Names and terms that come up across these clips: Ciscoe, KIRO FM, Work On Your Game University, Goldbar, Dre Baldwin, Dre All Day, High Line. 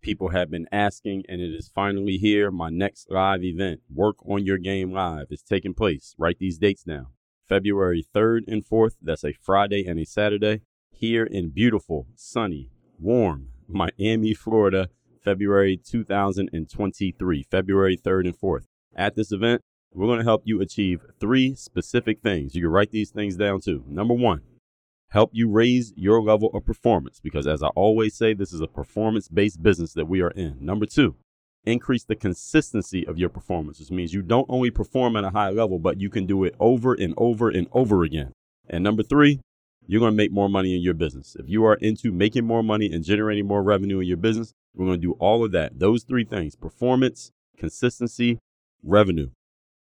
people have been asking, and it is finally here. My next live event, Work On Your Game Live, is taking place. Write these dates down. February 3rd and 4th, that's a Friday and a Saturday, here in beautiful, sunny, warm Miami, Florida, February 2023, February 3rd and 4th. At this event, we're going to help you achieve three specific things. You can write these things down too. Number one, help you raise your level of performance, because as I always say, this is a performance-based business that we are in. Number two, increase the consistency of your performance, which means you don't only perform at a high level, but you can do it over and over and over again. And number three, you're going to make more money in your business. If you are into making more money and generating more revenue in your business, we're going to do all of that. Those three things: performance, consistency, revenue,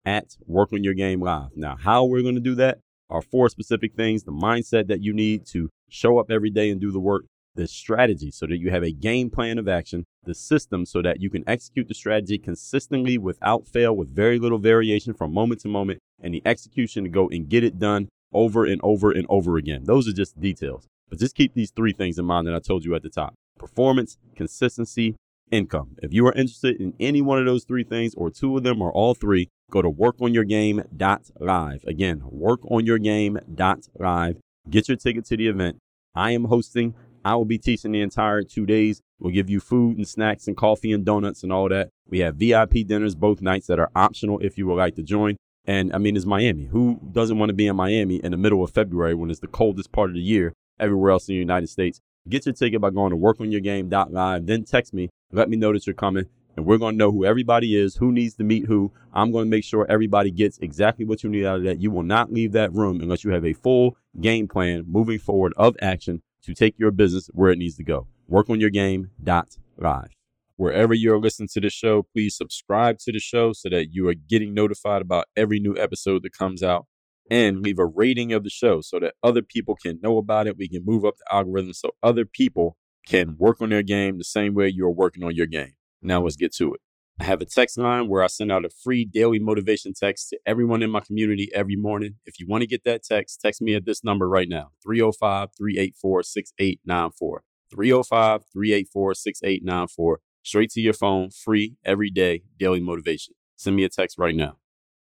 at Work On Your Game Live. Now, how we're going to do that are four specific things: the mindset that you need to show up every day and do the work, the strategy so that you have a game plan of action, the system so that you can execute the strategy consistently without fail with very little variation from moment to moment, and the execution to go and get it done over and over and over again. Those are just details, but just keep these three things in mind that I told you at the top: performance, consistency, income. If you are interested in any one of those three things, or two of them, or all three, go to workonyourgame.live. Again, workonyourgame.live. Get your ticket to the event. I am hosting. I will be teaching the entire 2 days. We'll give you food and snacks and coffee and donuts and all that. We have VIP dinners both nights that are optional if you would like to join. And I mean, it's Miami. Who doesn't want to be in Miami in the middle of February when it's the coldest part of the year everywhere else in the United States? Get your ticket by going to workonyourgame.live. Then text me. Let me know that you're coming. And we're going to know who everybody is, who needs to meet who. I'm going to make sure everybody gets exactly what you need out of that. You will not leave that room unless you have a full game plan moving forward of action to take your business where it needs to go. Workonyourgame.live. Wherever you're listening to the show, please subscribe to the show so that you are getting notified about every new episode that comes out, and leave a rating of the show so that other people can know about it. We can move up the algorithm so other people can work on their game the same way you're working on your game. Now let's get to it. I have a text line where I send out a free daily motivation text to everyone in my community every morning. If you want to get that text, text me at this number right now, 305-384-6894. 305-384-6894. Straight to your phone, free, every day, daily motivation. Send me a text right now.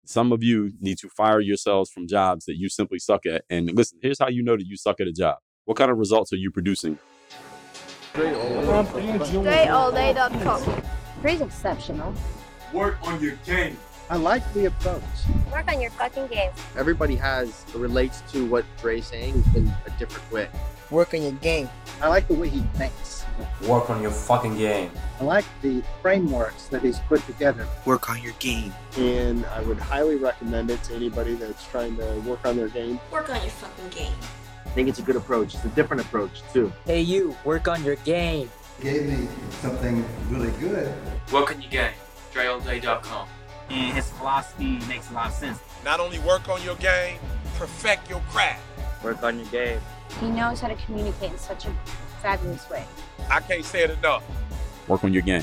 Some of you need to fire yourselves from jobs that you simply suck at. And listen, here's how you know that you suck at a job. What kind of results are you producing? DreAllDay.com. Dre's exceptional. Work on your game. I like the approach. Work on your fucking game. Everybody relates to what Dre's saying in a different way. Work on your game. I like the way he thinks. Work on your fucking game. I like the frameworks that he's put together. Work on your game. And I would highly recommend it to anybody that's trying to work on their game. Work on your fucking game. I think it's a good approach. It's a different approach, too. Hey, you, work on your game. Gave me something really good. Work on your game. DreAllDay.com. And his philosophy makes a lot of sense. Not only work on your game, perfect your craft. Work on your game. He knows how to communicate in such a fabulous way. I can't say it enough. Work on your game.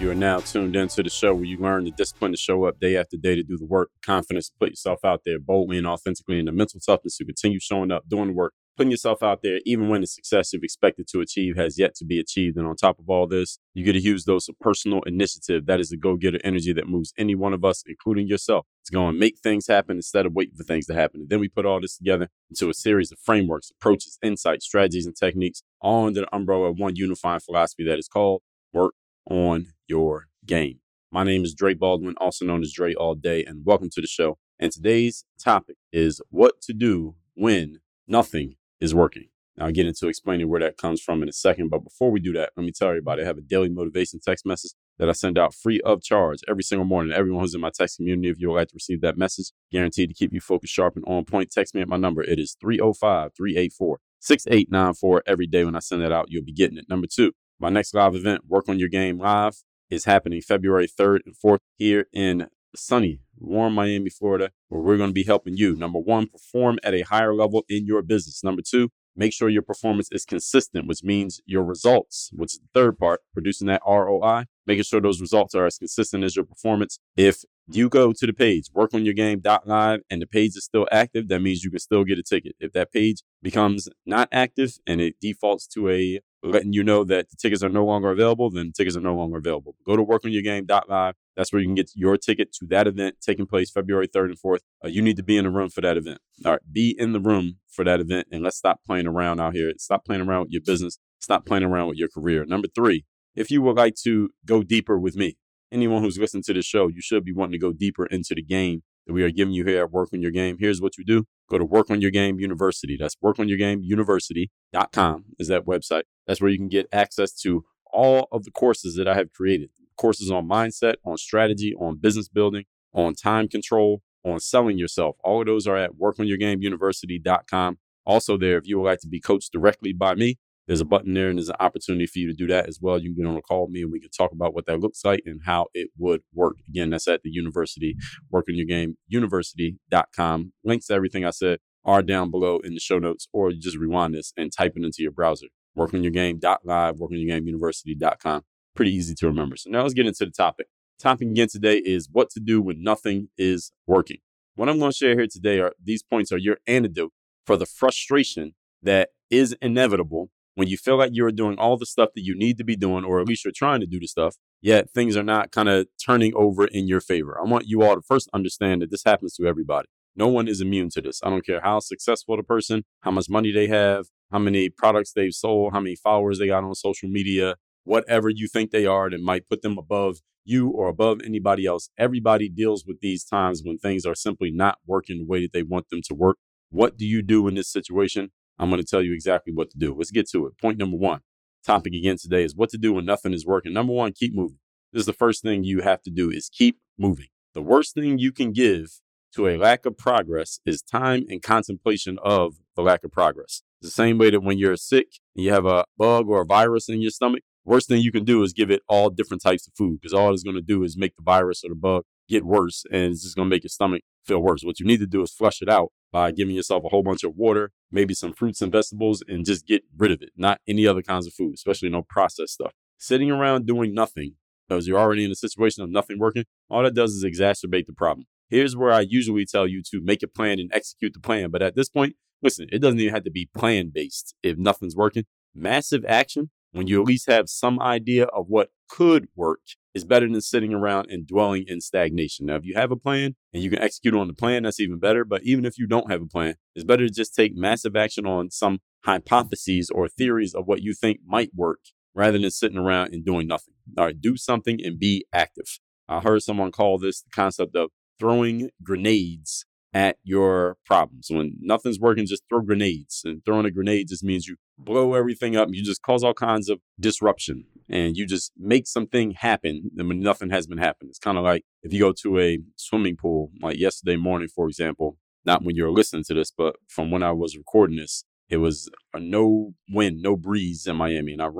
You are now tuned into the show where you learn the discipline to show up day after day to do the work, confidence, put yourself out there boldly and authentically, and the mental toughness to continue showing up, doing the work, putting yourself out there, even when the success you've expected to achieve has yet to be achieved. And on top of all this, you get a huge dose of personal initiative. That is the go-getter energy that moves any one of us, including yourself. It's going to make things happen instead of waiting for things to happen. And then we put all this together into a series of frameworks, approaches, insights, strategies, and techniques, all under the umbrella of one unifying philosophy that is called Work On Your Game. My name is Dre Baldwin, also known as Dre All Day, and welcome to the show. And today's topic is what to do when nothing is working. Now, I'll get into explaining where that comes from in a second. But before we do that, let me tell you about it. I have a daily motivation text message that I send out free of charge every single morning. Everyone who's in my text community, if you would like to receive that message, guaranteed to keep you focused, sharp, and on point, text me at my number. It is 305-384-6894. Every day when I send that out, you'll be getting it. Number two, my next live event, Work On Your Game Live, is happening February 3rd and 4th here in sunny, warm Miami, Florida, where we're going to be helping you, number one, perform at a higher level in your business. Number two, make sure your performance is consistent, which means your results, which is the third part, producing that ROI, making sure those results are as consistent as your performance. If you go to the page, workonyourgame.live, and the page is still active, that means you can still get a ticket. If that page becomes not active and it defaults to a letting you know that the tickets are no longer available, then tickets are no longer available. Go to workonyourgame.live. That's where you can get your ticket to that event taking place February 3rd and 4th. You need to be in the room for that event. All right, be in the room for that event, and let's stop playing around out here. Stop playing around with your business. Stop playing around with your career. Number three, if you would like to go deeper with me, anyone who's listening to this show, you should be wanting to go deeper into the game that we are giving you here at Work On Your Game. Here's what you do. Go to Work On Your Game University. That's workonyourgameuniversity.com is that website. That's where you can get access to all of the courses that I have created. Courses on mindset, on strategy, on business building, on time control, on selling yourself. All of those are at workonyourgameuniversity.com. Also there, if you would like to be coached directly by me, there's a button there and there's an opportunity for you to do that as well. You can get on a call with me and we can talk about what that looks like and how it would work. Again, that's at the university, workonyourgameuniversity.com. Links to everything I said are down below in the show notes, or you just rewind this and type it into your browser. Workonyourgame.live, workonyourgameuniversity.com. Pretty easy to remember. So now let's get into the topic. Topic again today is what to do when nothing is working. What I'm going to share here today are these points are your antidote for the frustration that is inevitable when you feel like you're doing all the stuff that you need to be doing, or at least you're trying to do the stuff, yet things are not kind of turning over in your favor. I want you all to first understand that this happens to everybody. No one is immune to this. I don't care how successful the person, how much money they have, how many products they've sold, how many followers they got on social media, whatever you think they are that might put them above you or above anybody else. Everybody deals with these times when things are simply not working the way that they want them to work. What do you do in this situation? I'm going to tell you exactly what to do. Let's get to it. Point number one, topic again today is what to do when nothing is working. Number one, keep moving. This is the first thing you have to do is keep moving. The worst thing you can give to a lack of progress is time and contemplation of the lack of progress. It's the same way that when you're sick and you have a bug or a virus in your stomach, worst thing you can do is give it all different types of food, because all it's going to do is make the virus or the bug get worse, and it's just going to make your stomach feel worse. What you need to do is flush it out by giving yourself a whole bunch of water, maybe some fruits and vegetables, and just get rid of it. Not any other kinds of food, especially no processed stuff. Sitting around doing nothing, because you're already in a situation of nothing working, all that does is exacerbate the problem. Here's where I usually tell you to make a plan and execute the plan. But at this point, listen, it doesn't even have to be plan-based if nothing's working. Massive action, when you at least have some idea of what could work, is better than sitting around and dwelling in stagnation. Now, if you have a plan and you can execute on the plan, that's even better. But even if you don't have a plan, it's better to just take massive action on some hypotheses or theories of what you think might work rather than sitting around and doing nothing. All right, do something and be active. I heard someone call this the concept of throwing grenades at your problems. When nothing's working, just throw grenades. And throwing a grenade just means you blow everything up. You just cause all kinds of disruption and you just make something happen. And when nothing has been happening, it's kind of like if you go to a swimming pool, like yesterday morning, for example, not when you're listening to this, but from when I was recording this, it was a no wind, no breeze in Miami. And I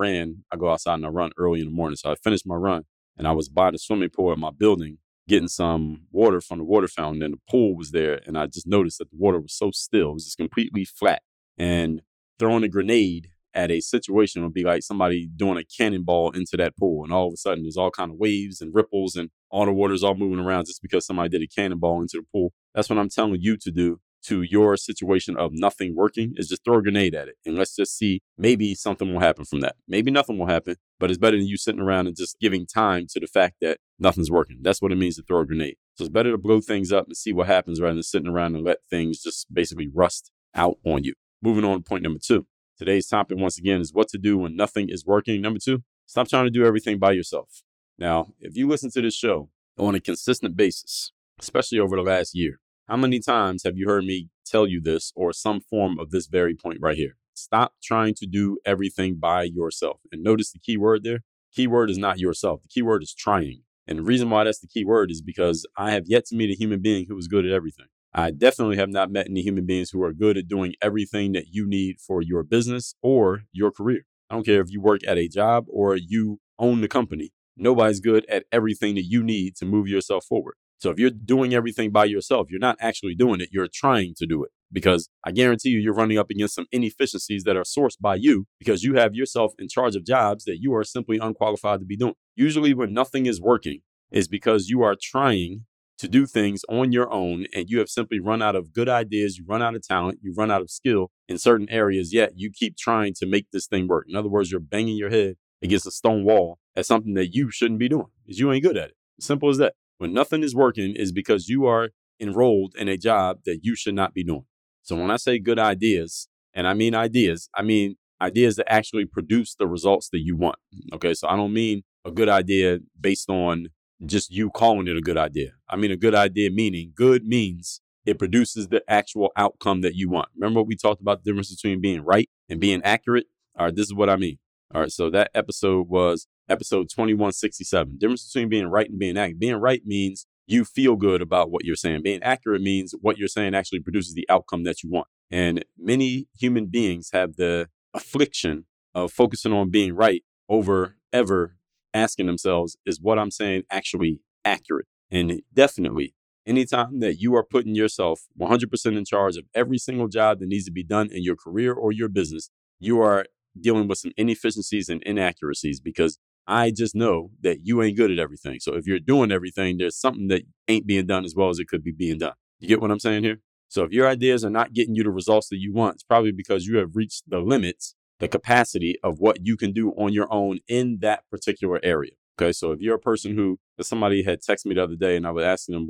go outside and I run early in the morning. So I finished my run and I was by the swimming pool at my building getting some water from the water fountain, and the pool was there. And I just noticed that the water was so still. It was just completely flat. And throwing a grenade at a situation would be like somebody doing a cannonball into that pool. And all of a sudden there's all kind of waves and ripples and all the water's all moving around just because somebody did a cannonball into the pool. That's what I'm telling you to do to your situation of nothing working, is just throw a grenade at it. And let's just see, maybe something will happen from that. Maybe nothing will happen, but it's better than you sitting around and just giving time to the fact that nothing's working. That's what it means to throw a grenade. So it's better to blow things up and see what happens rather than sitting around and let things just basically rust out on you. Moving on to point number two. Today's topic, once again, is what to do when nothing is working. Number two, stop trying to do everything by yourself. Now, if you listen to this show on a consistent basis, especially over the last year, how many times have you heard me tell you this or some form of this very point right here? Stop trying to do everything by yourself. And notice the key word there. Key word is not yourself. The key word is trying. And the reason why that's the key word is because I have yet to meet a human being who is good at everything. I definitely have not met any human beings who are good at doing everything that you need for your business or your career. I don't care if you work at a job or you own the company. Nobody's good at everything that you need to move yourself forward. So if you're doing everything by yourself, you're not actually doing it. You're trying to do it, because I guarantee you're running up against some inefficiencies that are sourced by you because you have yourself in charge of jobs that you are simply unqualified to be doing. Usually when nothing is working is because you are trying to do things on your own, and you have simply run out of good ideas, you run out of talent, you run out of skill in certain areas, yet you keep trying to make this thing work. In other words, you're banging your head against a stone wall at something that you shouldn't be doing because you ain't good at it. Simple as that. When nothing is working is because you are enrolled in a job that you should not be doing. So when I say good ideas, and I mean ideas that actually produce the results that you want. Okay, so I don't mean a good idea based on just you calling it a good idea. I mean, a good idea meaning good means it produces the actual outcome that you want. Remember what we talked about, the difference between being right and being accurate? All right, this is what I mean. All right, so that episode was episode 2167. Difference between being right and being accurate. Being right means you feel good about what you're saying. Being accurate means what you're saying actually produces the outcome that you want. And many human beings have the affliction of focusing on being right over ever asking themselves, is what I'm saying actually accurate? And definitely, anytime that you are putting yourself 100% in charge of every single job that needs to be done in your career or your business, you are dealing with some inefficiencies and inaccuracies, because I just know that you ain't good at everything. So if you're doing everything, there's something that ain't being done as well as it could be being done. You get what I'm saying here? So if your ideas are not getting you the results that you want, it's probably because you have reached the limits, the capacity of what you can do on your own in that particular area. Okay, so if you're a person who, somebody had texted me the other day and I was asking them,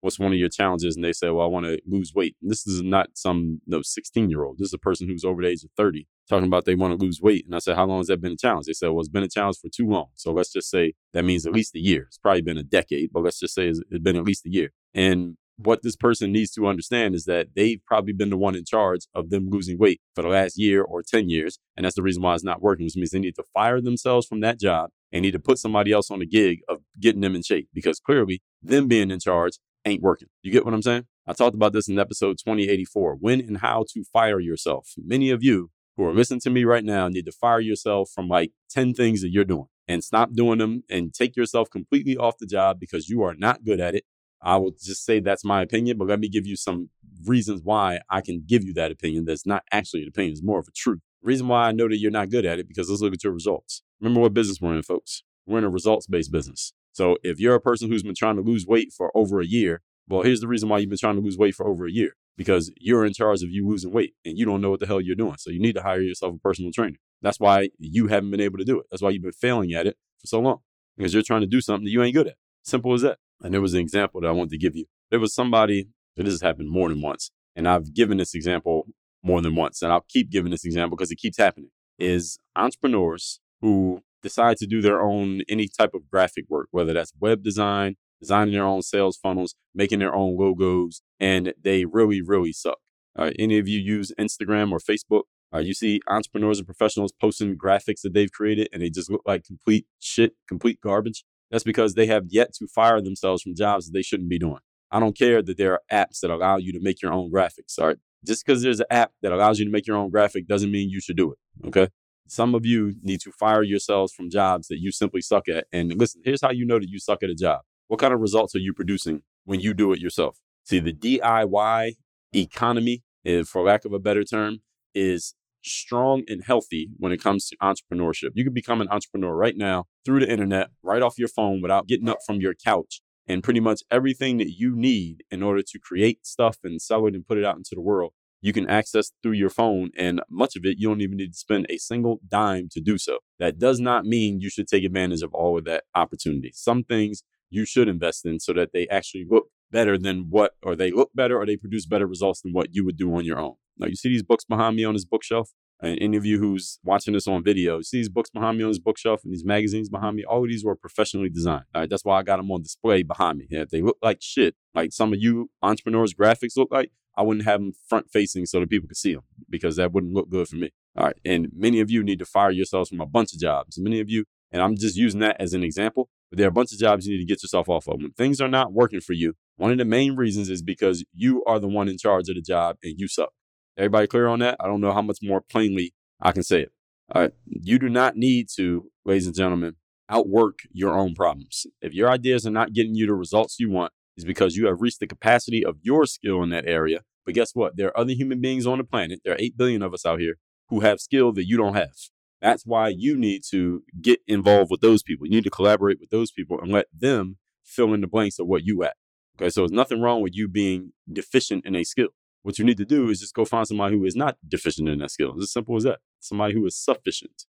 what's one of your challenges? And they said, well, I want to lose weight. And this is not some 16-year-old. This is a person who's over the age of 30 talking about they want to lose weight. And I said, how long has that been a challenge? They said, well, it's been a challenge for too long. So let's just say that means at least a year. It's probably been a decade, but let's just say it's been at least a year. And what this person needs to understand is that they've probably been the one in charge of them losing weight for the last year or 10 years. And that's the reason why it's not working, which means they need to fire themselves from that job and need to put somebody else on the gig of getting them in shape, because clearly them being in charge ain't working. You get what I'm saying? I talked about this in episode 2084, when and how to fire yourself. Many of you who are listening to me right now need to fire yourself from 10 things that you're doing and stop doing them and take yourself completely off the job because you are not good at it. I will just say that's my opinion, but let me give you some reasons why I can give you that opinion. That's not actually an opinion. It's more of a truth. The reason why I know that you're not good at it, because let's look at your results. Remember what business we're in, folks. We're in a results-based business. So if you're a person who's been trying to lose weight for over a year, well, here's the reason why you've been trying to lose weight for over a year, because you're in charge of you losing weight and you don't know what the hell you're doing. So you need to hire yourself a personal trainer. That's why you haven't been able to do it. That's why you've been failing at it for so long, because you're trying to do something that you ain't good at. Simple as that. And there was an example that I wanted to give you. There was somebody, and this has happened more than once, and I've given this example more than once, and I'll keep giving this example because it keeps happening, is entrepreneurs who decide to do their own, any type of graphic work, whether that's web design, designing their own sales funnels, making their own logos, and they really, really suck. Any of you use Instagram or Facebook? You see entrepreneurs and professionals posting graphics that they've created, and they just look like complete shit, complete garbage. That's because they have yet to fire themselves from jobs that they shouldn't be doing. I don't care that there are apps that allow you to make your own graphics. All right. Just because there's an app that allows you to make your own graphic doesn't mean you should do it. Okay. Some of you need to fire yourselves from jobs that you simply suck at. And listen, here's how you know that you suck at a job. What kind of results are you producing when you do it yourself? See, the DIY economy, for lack of a better term, is strong and healthy when it comes to entrepreneurship. You can become an entrepreneur right now through the internet, right off your phone, without getting up from your couch, and pretty much everything that you need in order to create stuff and sell it and put it out into the world, you can access through your phone, and much of it, you don't even need to spend a single dime to do so. That does not mean you should take advantage of all of that opportunity. Some things you should invest in so that they actually look better than what, or they look better, or they produce better results than what you would do on your own. Now, you see these books behind me on this bookshelf, and any of you who's watching this on video, you see these books behind me on this bookshelf and these magazines behind me, all of these were professionally designed. All right, that's why I got them on display behind me. And if they look like shit, like some of you entrepreneurs' graphics look like, I wouldn't have them front facing so that people could see them, because that wouldn't look good for me. All right, and many of you need to fire yourselves from a bunch of jobs. Many of you, and I'm just using that as an example, but there are a bunch of jobs you need to get yourself off of. When things are not working for you, one of the main reasons is because you are the one in charge of the job and you suck. Everybody clear on that? I don't know how much more plainly I can say it. All right. You do not need to, ladies and gentlemen, outwork your own problems. If your ideas are not getting you the results you want, it's because you have reached the capacity of your skill in that area. But guess what? There are other human beings on the planet. There are 8 billion of us out here who have skill that you don't have. That's why you need to get involved with those people. You need to collaborate with those people and let them fill in the blanks of what you at. Okay, so there's nothing wrong with you being deficient in a skill. What you need to do is just go find somebody who is not deficient in that skill. It's as simple as that. Somebody who is sufficient.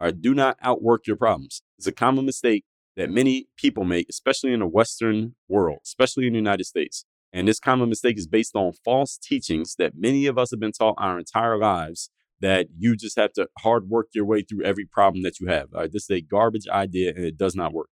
All right, do not outwork your problems. It's a common mistake that many people make, especially in the Western world, especially in the United States. And this common mistake is based on false teachings that many of us have been taught our entire lives, that you just have to hard work your way through every problem that you have. All right, this is a garbage idea and it does not work.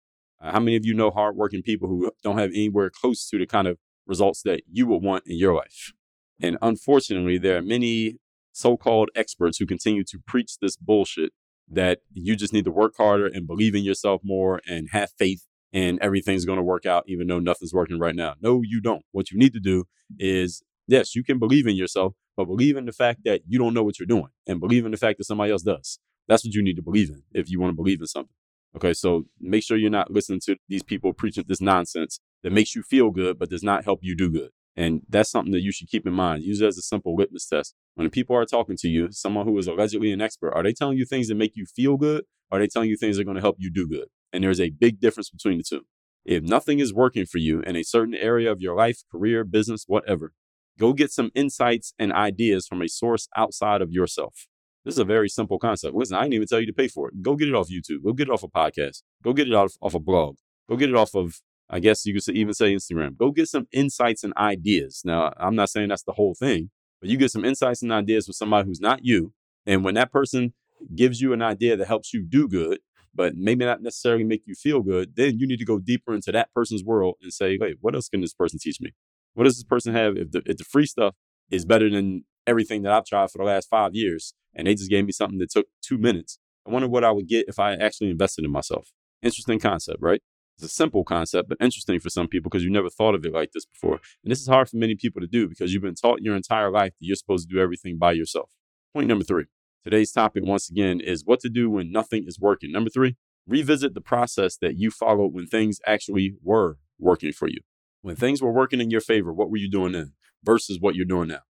How many of you know hardworking people who don't have anywhere close to the kind of results that you would want in your life? And unfortunately, there are many so-called experts who continue to preach this bullshit that you just need to work harder and believe in yourself more and have faith and everything's going to work out, even though nothing's working right now. No, you don't. What you need to do is, yes, you can believe in yourself, but believe in the fact that you don't know what you're doing and believe in the fact that somebody else does. That's what you need to believe in if you want to believe in something. Okay, so make sure you're not listening to these people preaching this nonsense that makes you feel good, but does not help you do good. And that's something that you should keep in mind. Use it as a simple litmus test. When the people are talking to you, someone who is allegedly an expert, are they telling you things that make you feel good? Or are they telling you things that are going to help you do good? And there's a big difference between the two. If nothing is working for you in a certain area of your life, career, business, whatever, go get some insights and ideas from a source outside of yourself. This is a very simple concept. Listen, I didn't even tell you to pay for it. Go get it off YouTube. Go get it off a podcast. Go get it off a blog. Go get it off of, I guess you could even say Instagram. Go get some insights and ideas. Now, I'm not saying that's the whole thing, but you get some insights and ideas from somebody who's not you. And when that person gives you an idea that helps you do good, but maybe not necessarily make you feel good, then you need to go deeper into that person's world and say, wait, what else can this person teach me? What does this person have if the free stuff is better than everything that I've tried for the last 5 years? And they just gave me something that took 2 minutes. I wonder what I would get if I actually invested in myself. Interesting concept, right? It's a simple concept, but interesting for some people because you never thought of it like this before. And this is hard for many people to do because you've been taught your entire life that you're supposed to do everything by yourself. Point number 3. Today's topic, once again, is what to do when nothing is working. Number 3, revisit the process that you followed when things actually were working for you. When things were working in your favor, what were you doing then versus what you're doing now?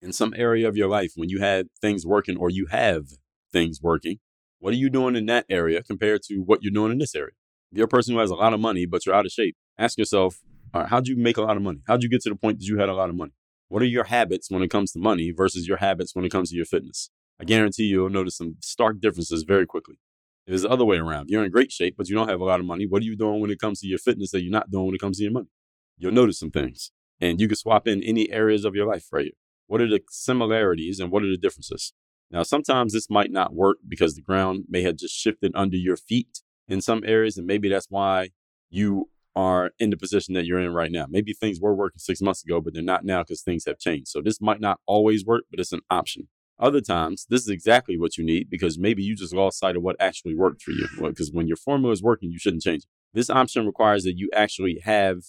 In some area of your life, when you had things working or you have things working, what are you doing in that area compared to what you're doing in this area? If you're a person who has a lot of money, but you're out of shape, ask yourself, all right, how'd you make a lot of money? How'd you get to the point that you had a lot of money? What are your habits when it comes to money versus your habits when it comes to your fitness? I guarantee you'll notice some stark differences very quickly. If it's the other way around, you're in great shape, but you don't have a lot of money. What are you doing when it comes to your fitness that you're not doing when it comes to your money? You'll notice some things and you can swap in any areas of your life right here. What are the similarities and what are the differences? Now, sometimes this might not work because the ground may have just shifted under your feet in some areas. And maybe that's why you are in the position that you're in right now. Maybe things were working 6 months ago, but they're not now because things have changed. So this might not always work, but it's an option. Other times, this is exactly what you need because maybe you just lost sight of what actually worked for you. Because when your formula is working, you shouldn't change it. This option requires that you actually have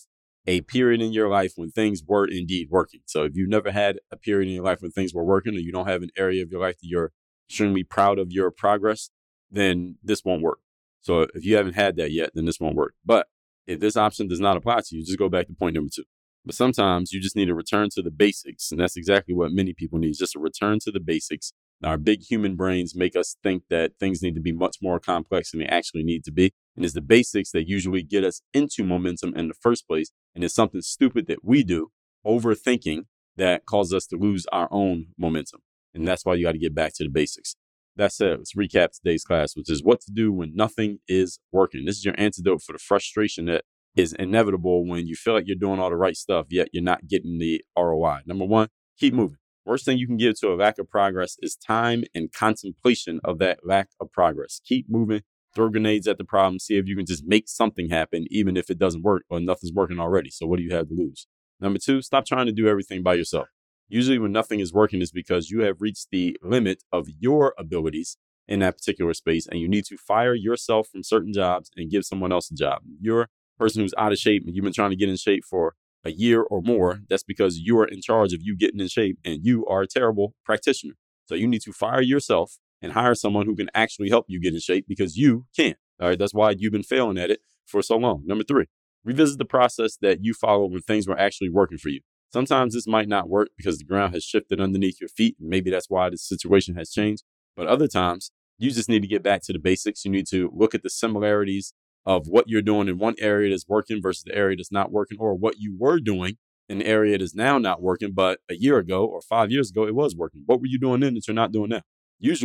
a period in your life when things were indeed working. So if you've never had a period in your life when things were working or you don't have an area of your life that you're extremely proud of your progress, then this won't work. So if you haven't had that yet, then this won't work. But if this option does not apply to you, just go back to point number 2. But sometimes you just need a return to the basics. And that's exactly what many people need, just a return to the basics. Now, our big human brains make us think that things need to be much more complex than they actually need to be. And it's the basics that usually get us into momentum in the first place. And it's something stupid that we do, overthinking, that causes us to lose our own momentum. And that's why you got to get back to the basics. That said, let's recap today's class, which is what to do when nothing is working. This is your antidote for the frustration that is inevitable when you feel like you're doing all the right stuff, yet you're not getting the ROI. Number 1, keep moving. Worst thing you can give to a lack of progress is time and contemplation of that lack of progress. Keep moving. Throw grenades at the problem. See if you can just make something happen, even if it doesn't work or nothing's working already. So what do you have to lose? Number 2, stop trying to do everything by yourself. Usually when nothing is working, it's because you have reached the limit of your abilities in that particular space. And you need to fire yourself from certain jobs and give someone else a job. You're a person who's out of shape and you've been trying to get in shape for a year or more. That's because you are in charge of you getting in shape and you are a terrible practitioner. So you need to fire yourself and hire someone who can actually help you get in shape because you can't. All right. That's why you've been failing at it for so long. Number 3, revisit the process that you followed when things were actually working for you. Sometimes this might not work because the ground has shifted underneath your feet. And maybe that's why the situation has changed. But other times you just need to get back to the basics. You need to look at the similarities of what you're doing in one area that's working versus the area that's not working, or what you were doing in the area that's now not working, but a year ago or 5 years ago, it was working. What were you doing then that you're not doing now? Let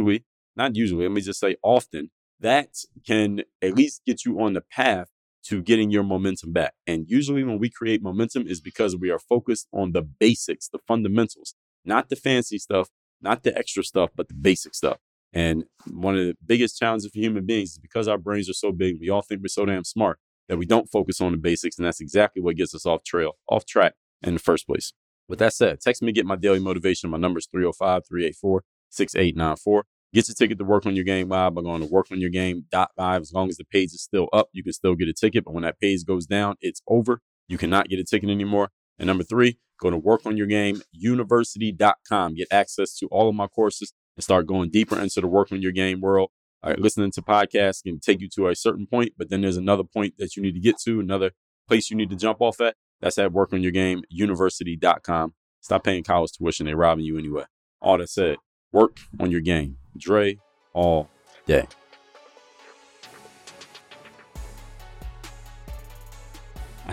me just say often, that can at least get you on the path to getting your momentum back. And usually when we create momentum is because we are focused on the basics, the fundamentals, not the fancy stuff, not the extra stuff, but the basic stuff. And one of the biggest challenges for human beings is because our brains are so big, we all think we're so damn smart that we don't focus on the basics. And that's exactly what gets us off track in the first place. With that said, text me to get my daily motivation. My number is 305-384-6894. Get your ticket to Work On Your Game Live by going to workonyourgame.live. As long as the page is still up, you can still get a ticket. But when that page goes down, it's over. You cannot get a ticket anymore. And number three, go to workonyourgameuniversity.com. Get access to all of my courses and start going deeper into the Work On Your Game world. All right, listening to podcasts can take you to a certain point, but then there's another point that you need to get to, another place you need to jump off at. That's at workonyourgameuniversity.com. Stop paying college tuition. They're robbing you anyway. All that said, work on your game. Dre all day. I